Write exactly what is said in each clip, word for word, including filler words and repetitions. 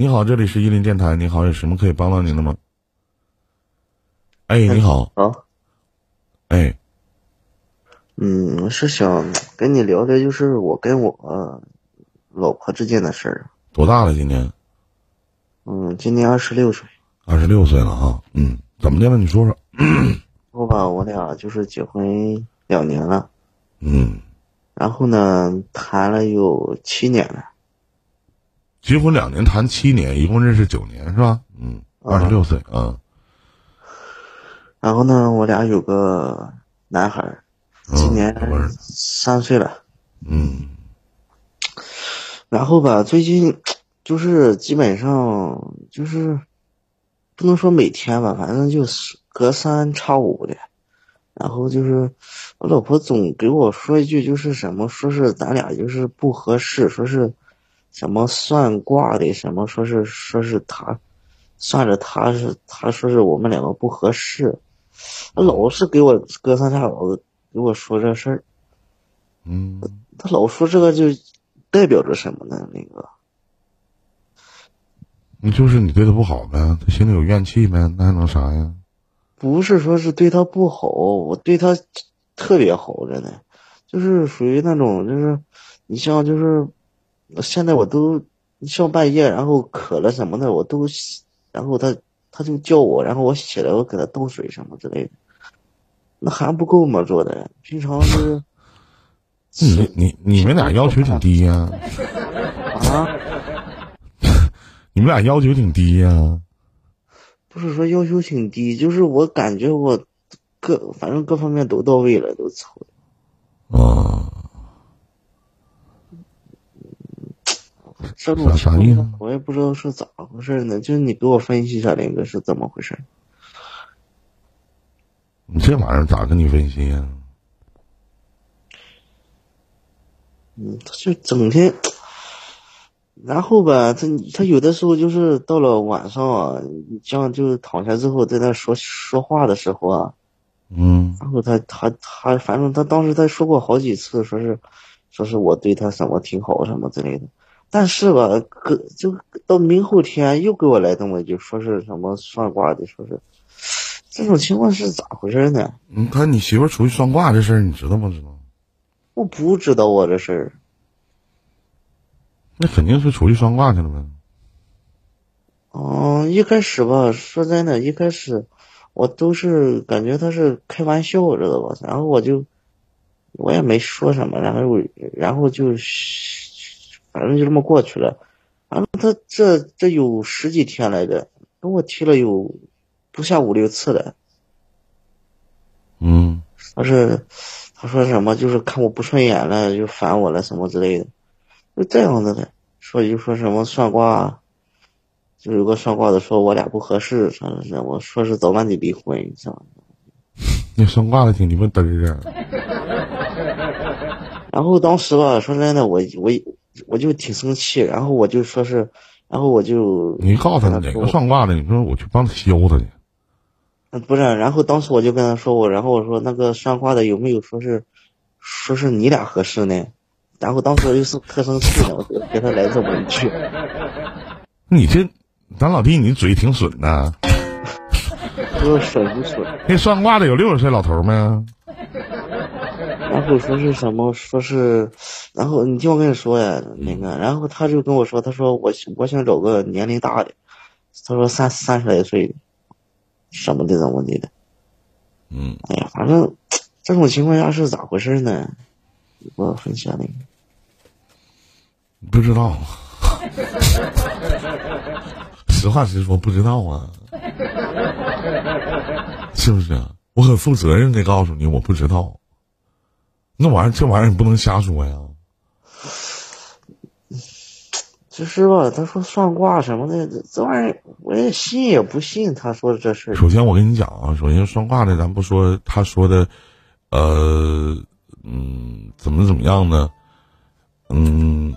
你好，这里是伊林电台。你好，有什么可以帮到您的吗？哎，你好。啊。哎。嗯，我是想跟你聊聊，就是我跟我老婆之间的事儿。多大了？今年？嗯，今年二十六岁。二十六岁了哈。嗯，怎么的了？你说说。后吧，我俩就是结婚两年了。嗯。然后呢，谈了有七年了。结婚两年，谈七年，一共认识九年，是吧？嗯，二十六岁，嗯。然后呢，我俩有个男孩，今年三岁了。嗯。然后吧，最近就是基本上就是不能说每天吧，反正就是隔三差五的。然后就是我老婆总给我说一句，就是什么，说是咱俩就是不合适，说是。什么算卦的，什么说是说是他，算着他是他说是我们两个不合适，他老是给我隔三差五给我说这事儿，嗯，他老说这个就代表着什么呢？那个，你就是你对他不好呗，他心里有怨气呗，那还能啥呀？不是说是对他不好，我对他特别好着呢，就是属于那种就是你像就是。现在我都上半夜，然后渴了什么的，我都，然后他他就叫我，然后我起来，我给他倒水什么之类的，那还不够吗？做的平常是，你你你们俩要求挺低呀，啊，你们俩要求挺低呀、啊，不是说要求挺低，就是我感觉我各反正各方面都到位了，都凑了，啊。这种情况我也不知道是咋回事呢，就是你给我分析一下，林哥是怎么回事？你这玩意儿咋跟你分析呀、啊？嗯，他就整天，然后吧，他他有的时候就是到了晚上啊，这样就是躺下之后在那说说话的时候啊，嗯，然后他他他，反正他当时他说过好几次，说是说是我对他什么挺好什么之类的。但是吧，可就到明后天又给我来这么一句，说是什么算卦的，说是这种情况是咋回事呢？你看你媳妇出去算卦这事儿，你知道吗？知道？我不知道我这事儿。那肯定是出去算卦去了呗。嗯，一开始吧，说真的，一开始我都是感觉他是开玩笑，知道吧？然后我就我也没说什么，然后然后就。反正就这么过去了，然后他这这有十几天来着，跟我提了有不下五六次了。嗯，他是他说什么就是看我不顺眼了，就烦我了什么之类的，就这样子的。说就说什么算卦，就有个算卦的说我俩不合适，啥的什么说是早晚得离婚，你知道吗？那算卦的挺你们嘚儿的。然后当时吧，说真的，我我。我就挺生气，然后我就说是，然后我就你告诉他哪个算卦的，你说我去帮他修他去。嗯，不是，然后当时我就跟他说我，然后我说那个算卦的有没有说是，说是你俩合适呢？然后当时我就是特生气了，我就给他来这么一句。你这，咱老弟你嘴挺损的。说损不损？那算卦的有六十岁老头吗？然后说是什么？说是，然后你听我跟你说呀，那个，然后他就跟我说，他说我我想找个年龄大的，他说三三十来岁的，什么的怎么的的，嗯，哎呀，反正这种情况下是咋回事呢？我分析那个，不知道，实话实说不知道啊，是不是啊？我很负责任的告诉你，我不知道。那玩意儿，这玩意儿你不能瞎说呀。其实吧，他说算卦什么的，这玩意儿我也信也不信。他说的这事。首先我跟你讲啊，首先算卦的，咱不说他说的，呃，嗯，怎么怎么样呢？嗯，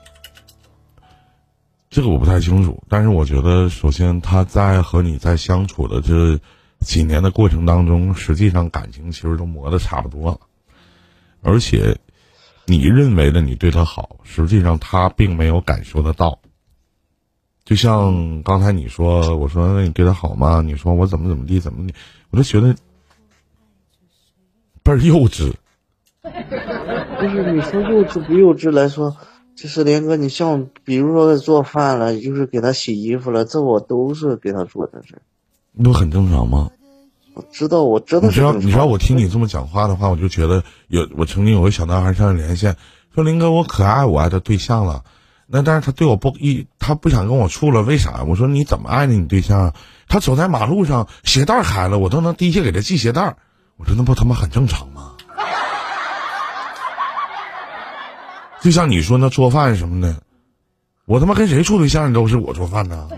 这个我不太清楚。但是我觉得，首先他在和你在相处的这几年的过程当中，实际上感情其实都磨得差不多了。而且，你认为的你对他好，实际上他并没有感受得到。就像刚才你说，我说那你对他好吗？你说我怎么怎么地怎么地，我就觉得倍儿幼稚。就是你说幼稚不幼稚来说，就是连哥，你像比如说做饭了，就是给他洗衣服了，这我都是给他做的事。那不很正常吗？我知道，我真的你知道，你知道我听你这么讲话的话，我就觉得有我曾经有个小男孩上连线说：“林哥，我可爱我爱的对象了。”那但是他对我不一，他不想跟我处了，为啥？我说你怎么爱的你对象？他走在马路上，鞋带开了，我都能低下给他系鞋带。我说那不他妈很正常吗？就像你说那做饭什么的，我他妈跟谁处对象都是我做饭呢，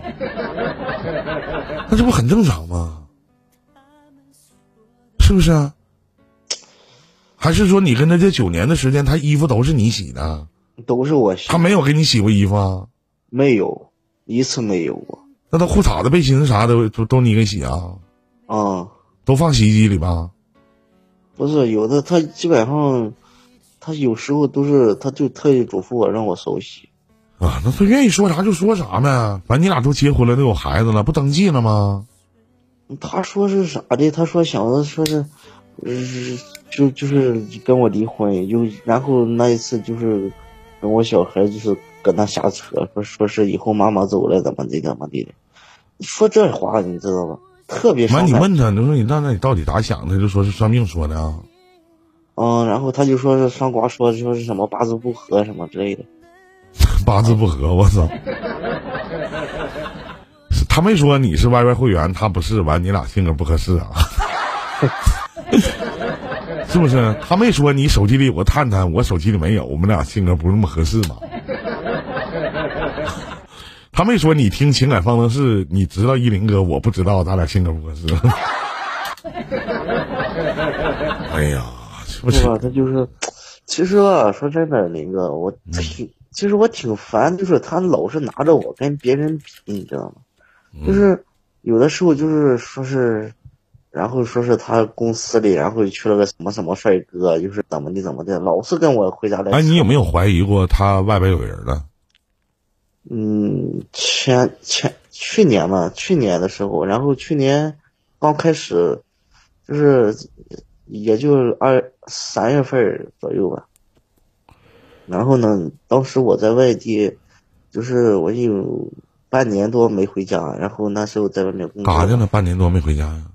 那这不很正常吗？是不是啊？还是说你跟他这九年的时间，他衣服都是你洗的？都是我洗，他没有给你洗过衣服啊？没有，一次没有过。那他裤衩子、背心啥的都都你给洗啊？啊、嗯，都放洗衣机里吧？不是，有的他基本上，他有时候都是他就特意嘱咐我让我手洗。啊，那他愿意说啥就说啥呗。反正你俩都结婚了，都有孩子了，不登记了吗？他说是啥的？他说想着说是，呃、就就是跟我离婚，就然后那一次就是。跟我小孩就是跟他瞎扯，说说是以后妈妈走了怎么的怎么的，说这话你知道吧？特别。完，你问他，你说你那那你到底咋想的？就说是算命说的啊。嗯，然后他就说是上卦说说是什么八字不合什么之类的。八字不合，我操！他没说你是 Y Y 会员，他不是，完你俩性格不合适啊。是不是他没说你手机里有个探探，我手机里没有，我们俩性格不是那么合适吗？他没说你听情感方程式，你知道一林哥，我不知道，咱俩性格不合适。哎呀，是不是？是吧？他就是，其实吧，说真的，林哥，我挺，嗯、其实我挺烦，就是他老是拿着我跟别人比，你知道吗？就是有的时候就是说是。然后说是他公司里，然后去了个什么什么帅哥，就是怎么的怎么的，老是跟我回家来。哎，你有没有怀疑过他外边有人呢？嗯，前前去年嘛，去年的时候，然后去年刚开始，就是也就二三月份左右吧。然后呢，当时我在外地，就是我有半年多没回家，然后那时候在外面工作。干啥去了？半年多没回家呀？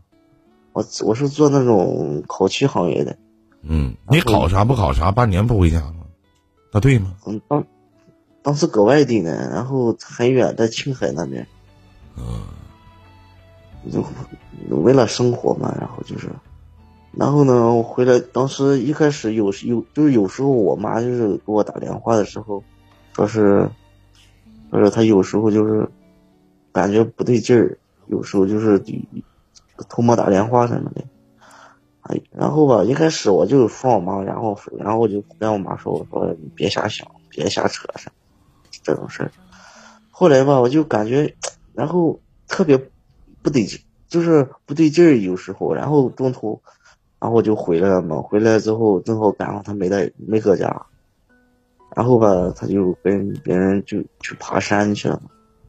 我我是做那种烤漆行业的，嗯，你考啥不考啥，半年不回家吗？那对吗？嗯，当当时搁外地呢，然后很远，在青海那边，嗯，就为了生活嘛，然后就是，然后呢，我回来，当时一开始有有就是有时候我妈就是给我打电话的时候，说是，说是她有时候就是感觉不对劲儿，有时候就是。偷摸打电话什么的，哎，然后吧，一开始我就说我妈，然后然后我就跟我妈说，我说你别瞎想，别瞎扯什么这种事儿。后来吧，我就感觉，然后特别不得劲，就是不对劲儿，有时候，然后中途，然后我就回来了嘛，回来之后正好赶上他没在没搁家，然后吧，他就跟别人就去爬山去了。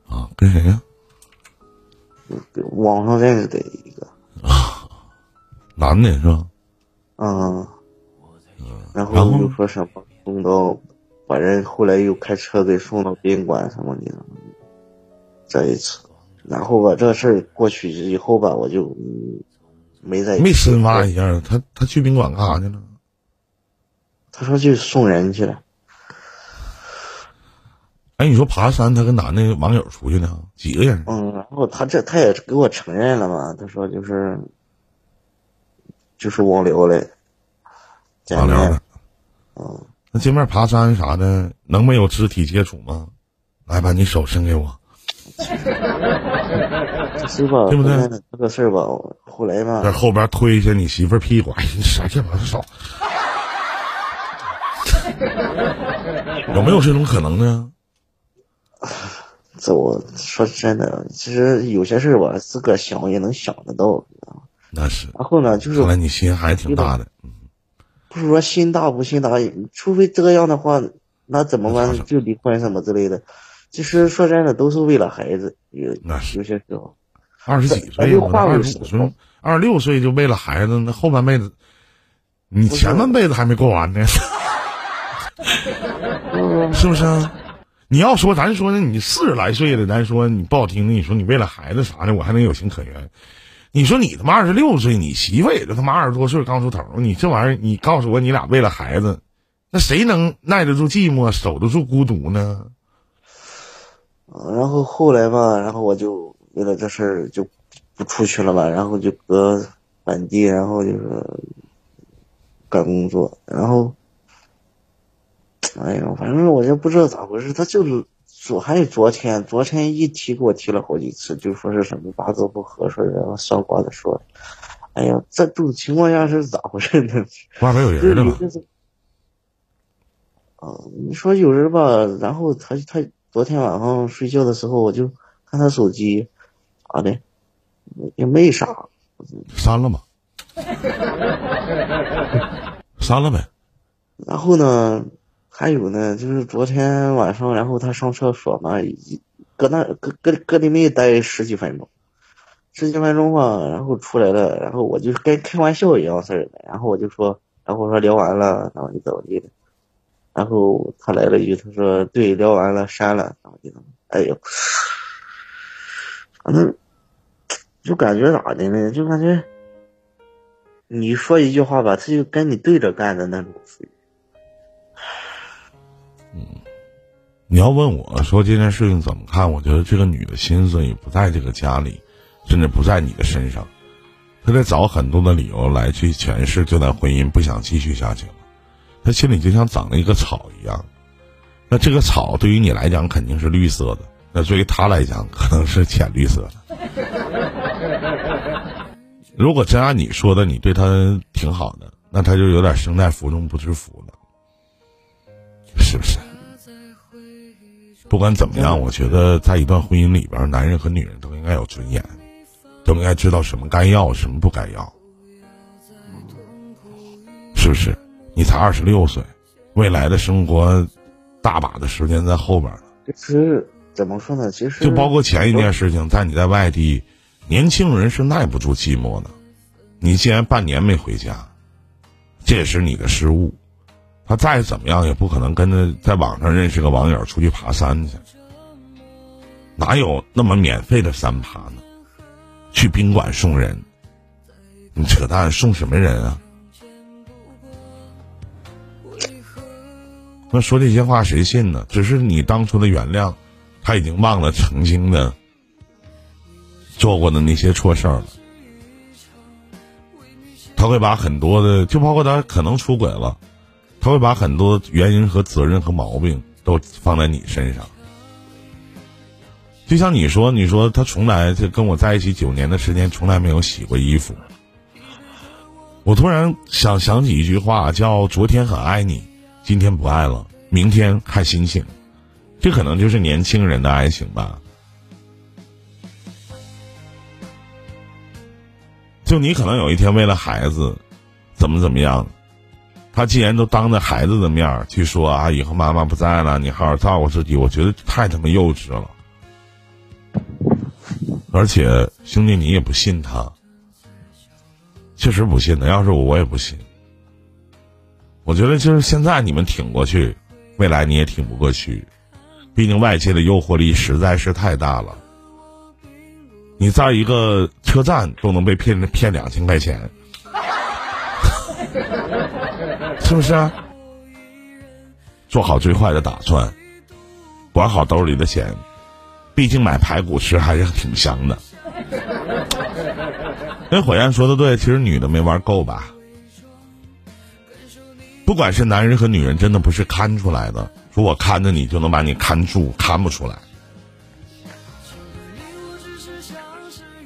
啊，跟谁呀？网上认识的一个啊，男的是吧？嗯，然后又说什么送到，把人后来又开车给送到宾馆什么的，这一次，然后吧，这事儿过去以后吧，我就没在没深挖一下，他他去宾馆干啥去了？他说去送人去了。哎，你说爬山，他跟男的网友出去呢，几个人？嗯，然后他这他也给我承认了嘛，他说就是，就是网聊嘞，网聊的，嗯，那见面爬山啥的，能没有肢体接触吗？来，把你手伸给我，是吧？对不对？这个事儿吧，后来嘛，在后边推一下你媳妇屁股，哎，你啥这玩意手？有没有这种可能呢？这我说真的，其实有些事儿吧，自个想也能想得到。那是。然后呢，就是看来你心还挺大的。嗯。不是说心大不心大，除非这样的话，那怎么办？就离婚什么之类的。其实说真的，都是为了孩子，有有些时候，二十几岁，二十五岁，二十六岁就为了孩子，那后半辈子，你前半辈子还没过完呢，是不是啊？你要说，咱说你四十来岁的，咱说你不好听的，你说你为了孩子啥的，我还能有情可原。你说你他妈二十六岁，你媳妇也就他妈二十多岁刚出头，你这玩意儿，你告诉我你俩为了孩子，那谁能耐得住寂寞，守得住孤独呢？然后后来吧，然后我就为了这事儿就不出去了吧，然后就搁本地，然后就是干工作，然后。哎呀，反正我就不知道咋回事，他就昨还有昨天，昨天一提给我提了好几次，就说是什么八字不合，说然后烧瓜子说，哎呀，在这种情况下是咋回事呢？外面有人了吗？啊，你说有人吧，然后他他昨天晚上睡觉的时候，我就看他手机，啥的，也没啥，删了吗？删了呗。然后呢？还有呢，就是昨天晚上，然后他上厕所嘛，搁那搁搁搁里面待十几分钟，十几分钟吧，然后出来了，然后我就跟开玩笑一样似的，然后我就说，然后我说聊完了，然后就怎么地的，然后他来了一句，他说对，聊完了，删了，然后就哎呦，反正就感觉咋的呢？就感觉你说一句话吧，他就跟你对着干的那种。嗯，你要问我说这件事情怎么看，我觉得这个女的心思也不在这个家里，甚至不在你的身上，她在找很多的理由来去诠释这段婚姻不想继续下去了，她心里就像长了一个草一样，那这个草对于你来讲肯定是绿色的，那对于她来讲可能是浅绿色的。如果真按你说的你对她挺好的，那她就有点生在福中不知福了，是不是？不管怎么样，我觉得在一段婚姻里边，男人和女人都应该有尊严，都应该知道什么该要，什么不该要，是不是？你才二十六岁，未来的生活大把的时间在后边了。其实怎么说呢？其实就包括前一件事情，在你在外地，年轻人是耐不住寂寞的。你既然半年没回家，这也是你的失误。他再怎么样也不可能跟着在网上认识个网友出去爬山去，哪有那么免费的山爬呢？去宾馆送人，你扯淡，送什么人啊？那说这些话谁信呢？只是你当初的原谅，他已经忘了曾经的做过的那些错事了，他会把很多的，就包括他可能出轨了。他会把很多原因和责任和毛病都放在你身上，就像你说，你说他从来就跟我在一起九年的时间，从来没有洗过衣服。我突然想想起一句话，叫"昨天很爱你，今天不爱了，明天看心情"，这可能就是年轻人的爱情吧。就你可能有一天为了孩子，怎么怎么样。他既然都当着孩子的面去说啊，以后妈妈不在了，你好好照顾自己，我觉得太他妈幼稚了。而且兄弟，你也不信他，确实不信他。要是我，我也不信。我觉得就是现在你们挺过去，未来你也挺不过去，毕竟外界的诱惑力实在是太大了。你在一个车站都能被骗骗两千块钱。是不是啊？做好最坏的打算，管好兜里的钱，毕竟买排骨吃还是挺香的。跟火焰说的对，其实女的没玩够吧？不管是男人和女人，真的不是看出来的，说我看着你就能把你看住，看不出来。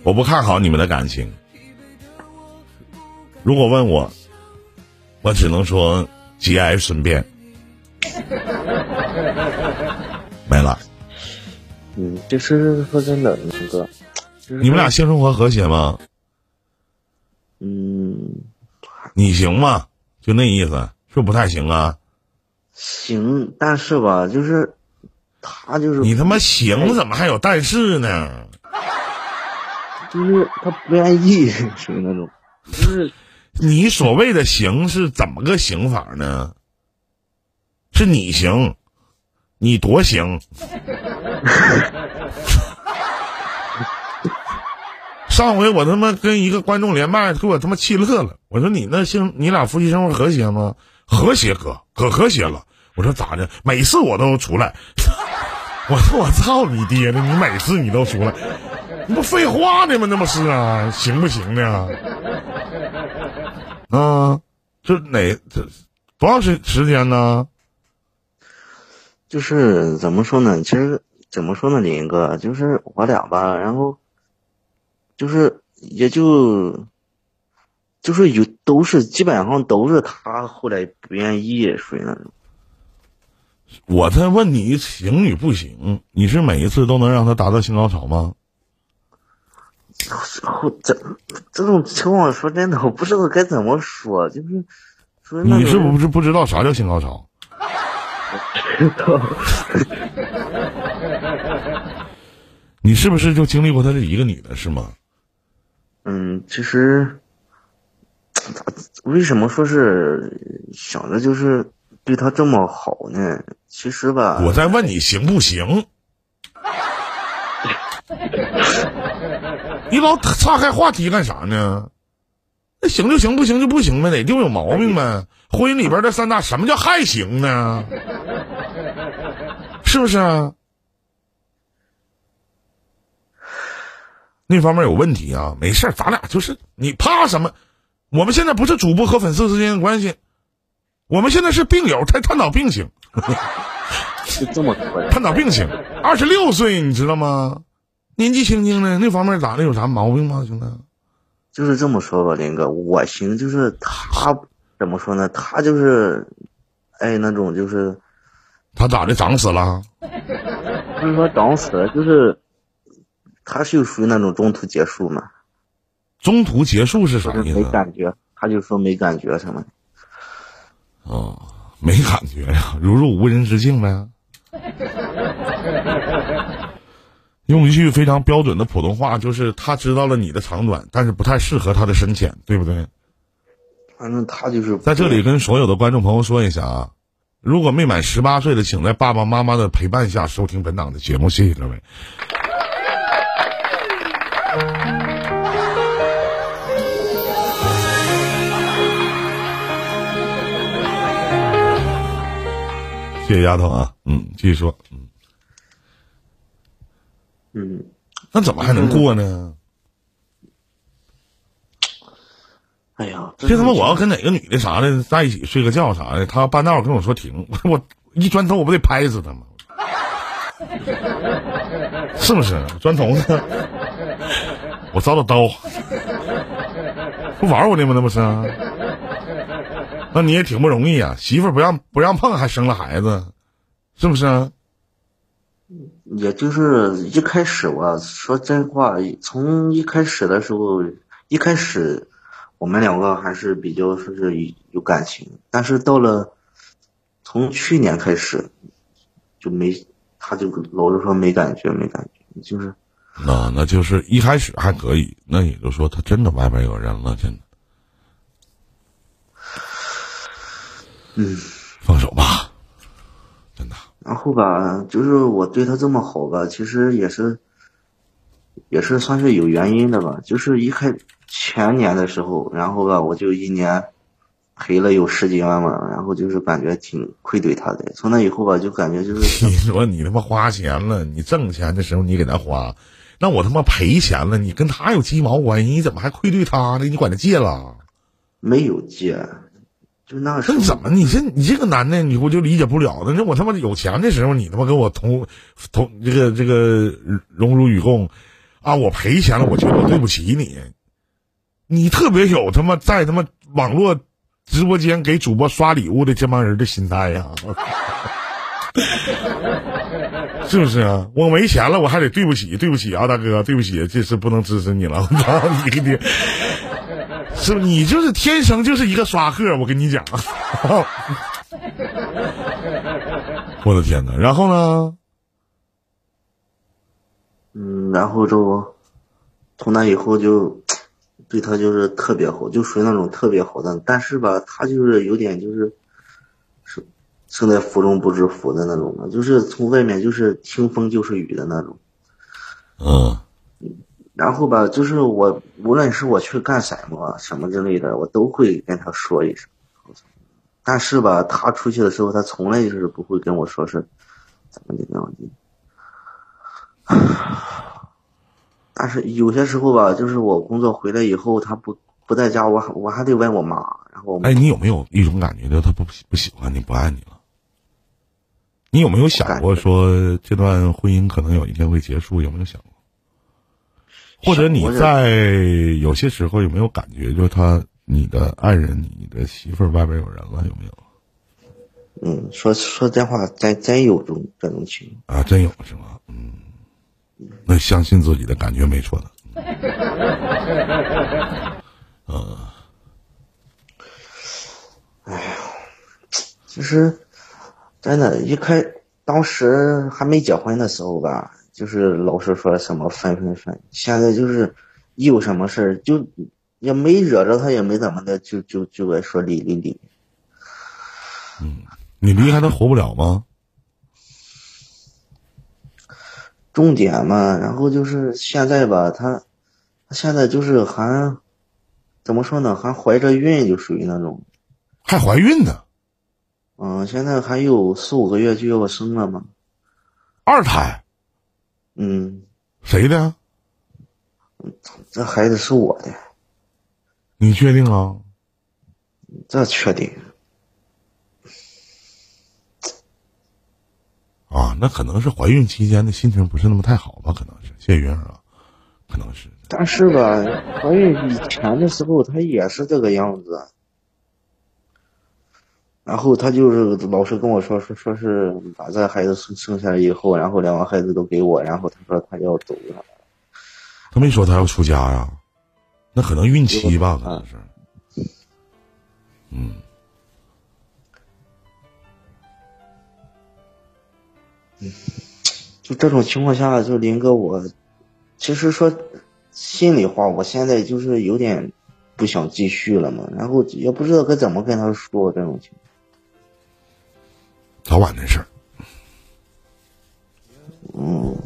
我不看好你们的感情。如果问我，我只能说节哀顺变，没了。嗯，这是说真的，龙哥。你们俩性生活和谐吗？嗯。你行吗？就那意思，是不太行啊。行，但是吧，就是他就是你他妈行，怎么还有但是呢？就是他不愿意，属于那种。就是你所谓的行是怎么个行法呢？是你行，你多行。上回我他妈跟一个观众连麦，给我他妈气乐了。我说你那性，你俩夫妻生活和谐吗？和谐哥，可和谐了。我说咋的？每次我都出来。我说我操你爹的！你每次你都出来，你不废话呢吗？那么是啊，行不行呢？啊，这哪这多长时时间呢？就是怎么说呢？其实怎么说呢，林哥，就是我俩吧，然后就是也就就是有都是基本上都是他后来不愿意属于那种。我在问你行与不行，你是每一次都能让他达到性高潮吗？这这种情况说真的，我不知道该怎么说，就是说你是不是不知道啥叫性高潮？知道。你是不是就经历过他这一个女的，是吗？嗯，其实为什么说是想着就是对他这么好呢？其实吧，我在问你行不行？你老岔开话题干啥呢？那行就行，不行就不行呗，哪就有毛病呗。婚姻里边这三大，什么叫还行呢？是不是啊？那方面有问题啊？没事，咱俩就是你怕什么？我们现在不是主播和粉丝之间的关系。我们现在是病友，在探讨病情，是这么探讨病情。二十六岁，你知道吗？年纪轻轻的，那方面咋的？有啥毛病吗，兄弟？就是这么说吧，林哥，我行，就是他怎么说呢？他就是，哎，那种就是，他咋的？长死了？不是说长死了，就是他是属于那种中途结束嘛？中途结束是啥意思？没感觉，他就说没感觉什么。哦，没感觉呀，如入无人之境呗。用一句非常标准的普通话，就是他知道了你的长短，但是不太适合他的深浅，对不对？反正他就是在这里跟所有的观众朋友说一下啊，如果没满十八岁的，请在爸爸妈妈的陪伴下收听本档的节目，谢谢各位。谢谢丫头啊，嗯，继续说，嗯，嗯，那怎么还能过呢？哎呀，这他妈我要跟哪个女的啥的在一起睡个觉啥的，她半道跟我说停，我一砖头我不得拍死她吗？是不是砖头呢？我遭了刀，不玩我呢吗？那不是啊。那你也挺不容易啊，媳妇儿不让不让碰，还生了孩子，是不是啊？也就是一开始我说真话，从一开始的时候，一开始我们两个还是比较说是有感情，但是到了从去年开始就没，他就老是说没感觉，没感觉，就是那那就是一开始还可以，那也就是说他真的外边有人了，真的。嗯，放手吧，真的。然后吧，就是我对他这么好吧，其实也是，也是算是有原因的吧。就是一开前年的时候，然后吧，我就一年赔了有十几万嘛，然后就是感觉挺愧对他的。从那以后吧，就感觉就是你说你他妈花钱了，你挣钱的时候你给他花，那我他妈赔钱了，你跟他有鸡毛关系？你怎么还愧对他呢？你管他借了？没有借。就那是怎么？你这你这个男的，你我就理解不了的。那我他妈有钱的时候，你他妈跟我同同这个这个荣辱与共，啊！我赔钱了，我觉得我对不起你。你特别有他妈在他妈网络直播间给主播刷礼物的这帮人的心态呀、啊，是不是啊？我没钱了，我还得对不起，对不起啊，大哥，对不起，这次不能支持你了，我操你个爹！是你就是天生就是一个刷客，我跟你讲，我的天哪！然后呢，嗯，然后就从那以后就对他就是特别好，就属于那种特别好的，但是吧，他就是有点就是是生在福中不知福的那种嘛，就是从外面就是听风就是雨的那种。嗯。然后吧，就是我无论是我去干什么什么之类的，我都会跟他说一声。但是吧，他出去的时候，他从来就是不会跟我说是怎么怎么样的。但是有些时候吧，就是我工作回来以后，他不不在家，我我还得问我妈。然后我妈，哎，你有没有一种感觉，就他不不喜欢你，不爱你了？你有没有想过说这段婚姻可能有一天会结束？有没有想过？或者你在有些时候有没有感觉，就是他你的爱人、你的媳妇儿外边有人了，有没有？嗯，说说这话，真真有种这种情况啊，真有是吗？嗯，那相信自己的感觉没错的。嗯，哎呀，其实真的，一开当时还没结婚的时候吧。就是老是说什么分分分，现在就是一有什么事儿就也没惹着他，也没怎么的，就就就爱说离离离。嗯，你离开他活不了吗？重点嘛，然后就是现在吧，他他现在就是还怎么说呢？还怀着孕，就属于那种。还怀孕呢？嗯，现在还有四五个月就要生了嘛。二胎。嗯，谁的？这孩子是我的。你确定啊？这确定。啊，那可能是怀孕期间的心情不是那么太好吧？可能是，谢谢云儿啊，可能是。但是吧，怀孕以前的时候，他也是这个样子。然后他就是老是跟我说说说是把这孩子生生下来以后，然后两个孩子都给我，然后他说他要走了。他没说他要出家呀、啊，那可能孕期吧，可能是。嗯。嗯。就这种情况下，就林哥我，其实说心里话，我现在就是有点不想继续了嘛，然后也不知道该怎么跟他说这种情况。早晚的事儿。嗯，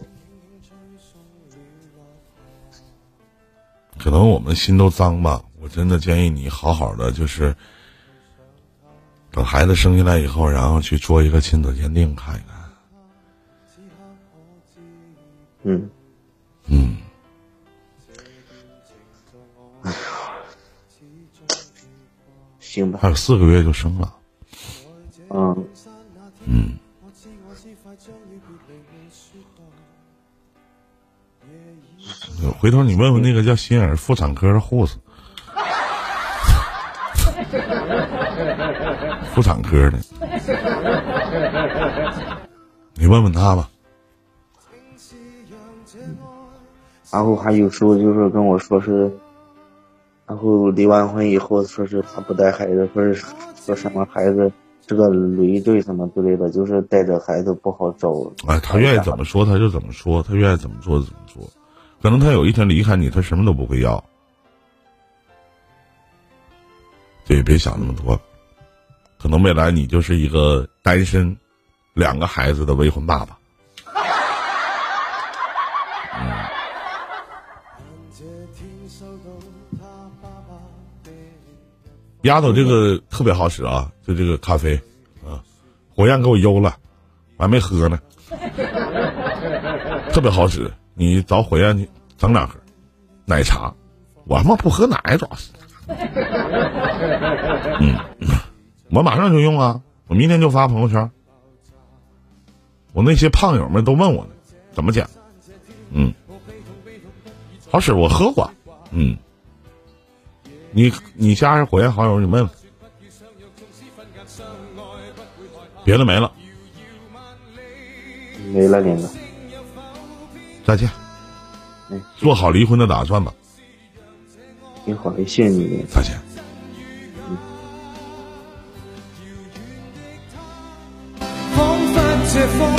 可能我们心都脏吧。我真的建议你好好的，就是等孩子生下来以后，然后去做一个亲子鉴定看一看。嗯。嗯。哎呀，行吧。还有四个月就生了。嗯。嗯，回头你问问那个叫心儿妇产科的护士，妇产科的，你问问他吧。然后还有时候就是跟我说是，然后离完婚以后说是他不带孩子，说是说什么孩子。这个累赘什么之类的，就是带着孩子不好找。哎，他愿意怎么说他就怎么说，他愿意怎么做怎么做。可能他有一天离开你，他什么都不会要。对，别想那么多。可能未来你就是一个单身、两个孩子的未婚爸爸。丫头，这个特别好使啊！就这个咖啡，啊，火焰给我悠了，我还没喝呢，特别好使。你找火焰去整两盒，奶茶，我他妈不喝奶，主要是。嗯，我马上就用啊！我明天就发朋友圈。我那些胖友们都问我呢，怎么讲？嗯，好使，我喝过，嗯。你你加上火焰好友，你问问，别的没了，没了林子，再见，哎，做好离婚的打算吧。你好，谢谢你，再见。嗯。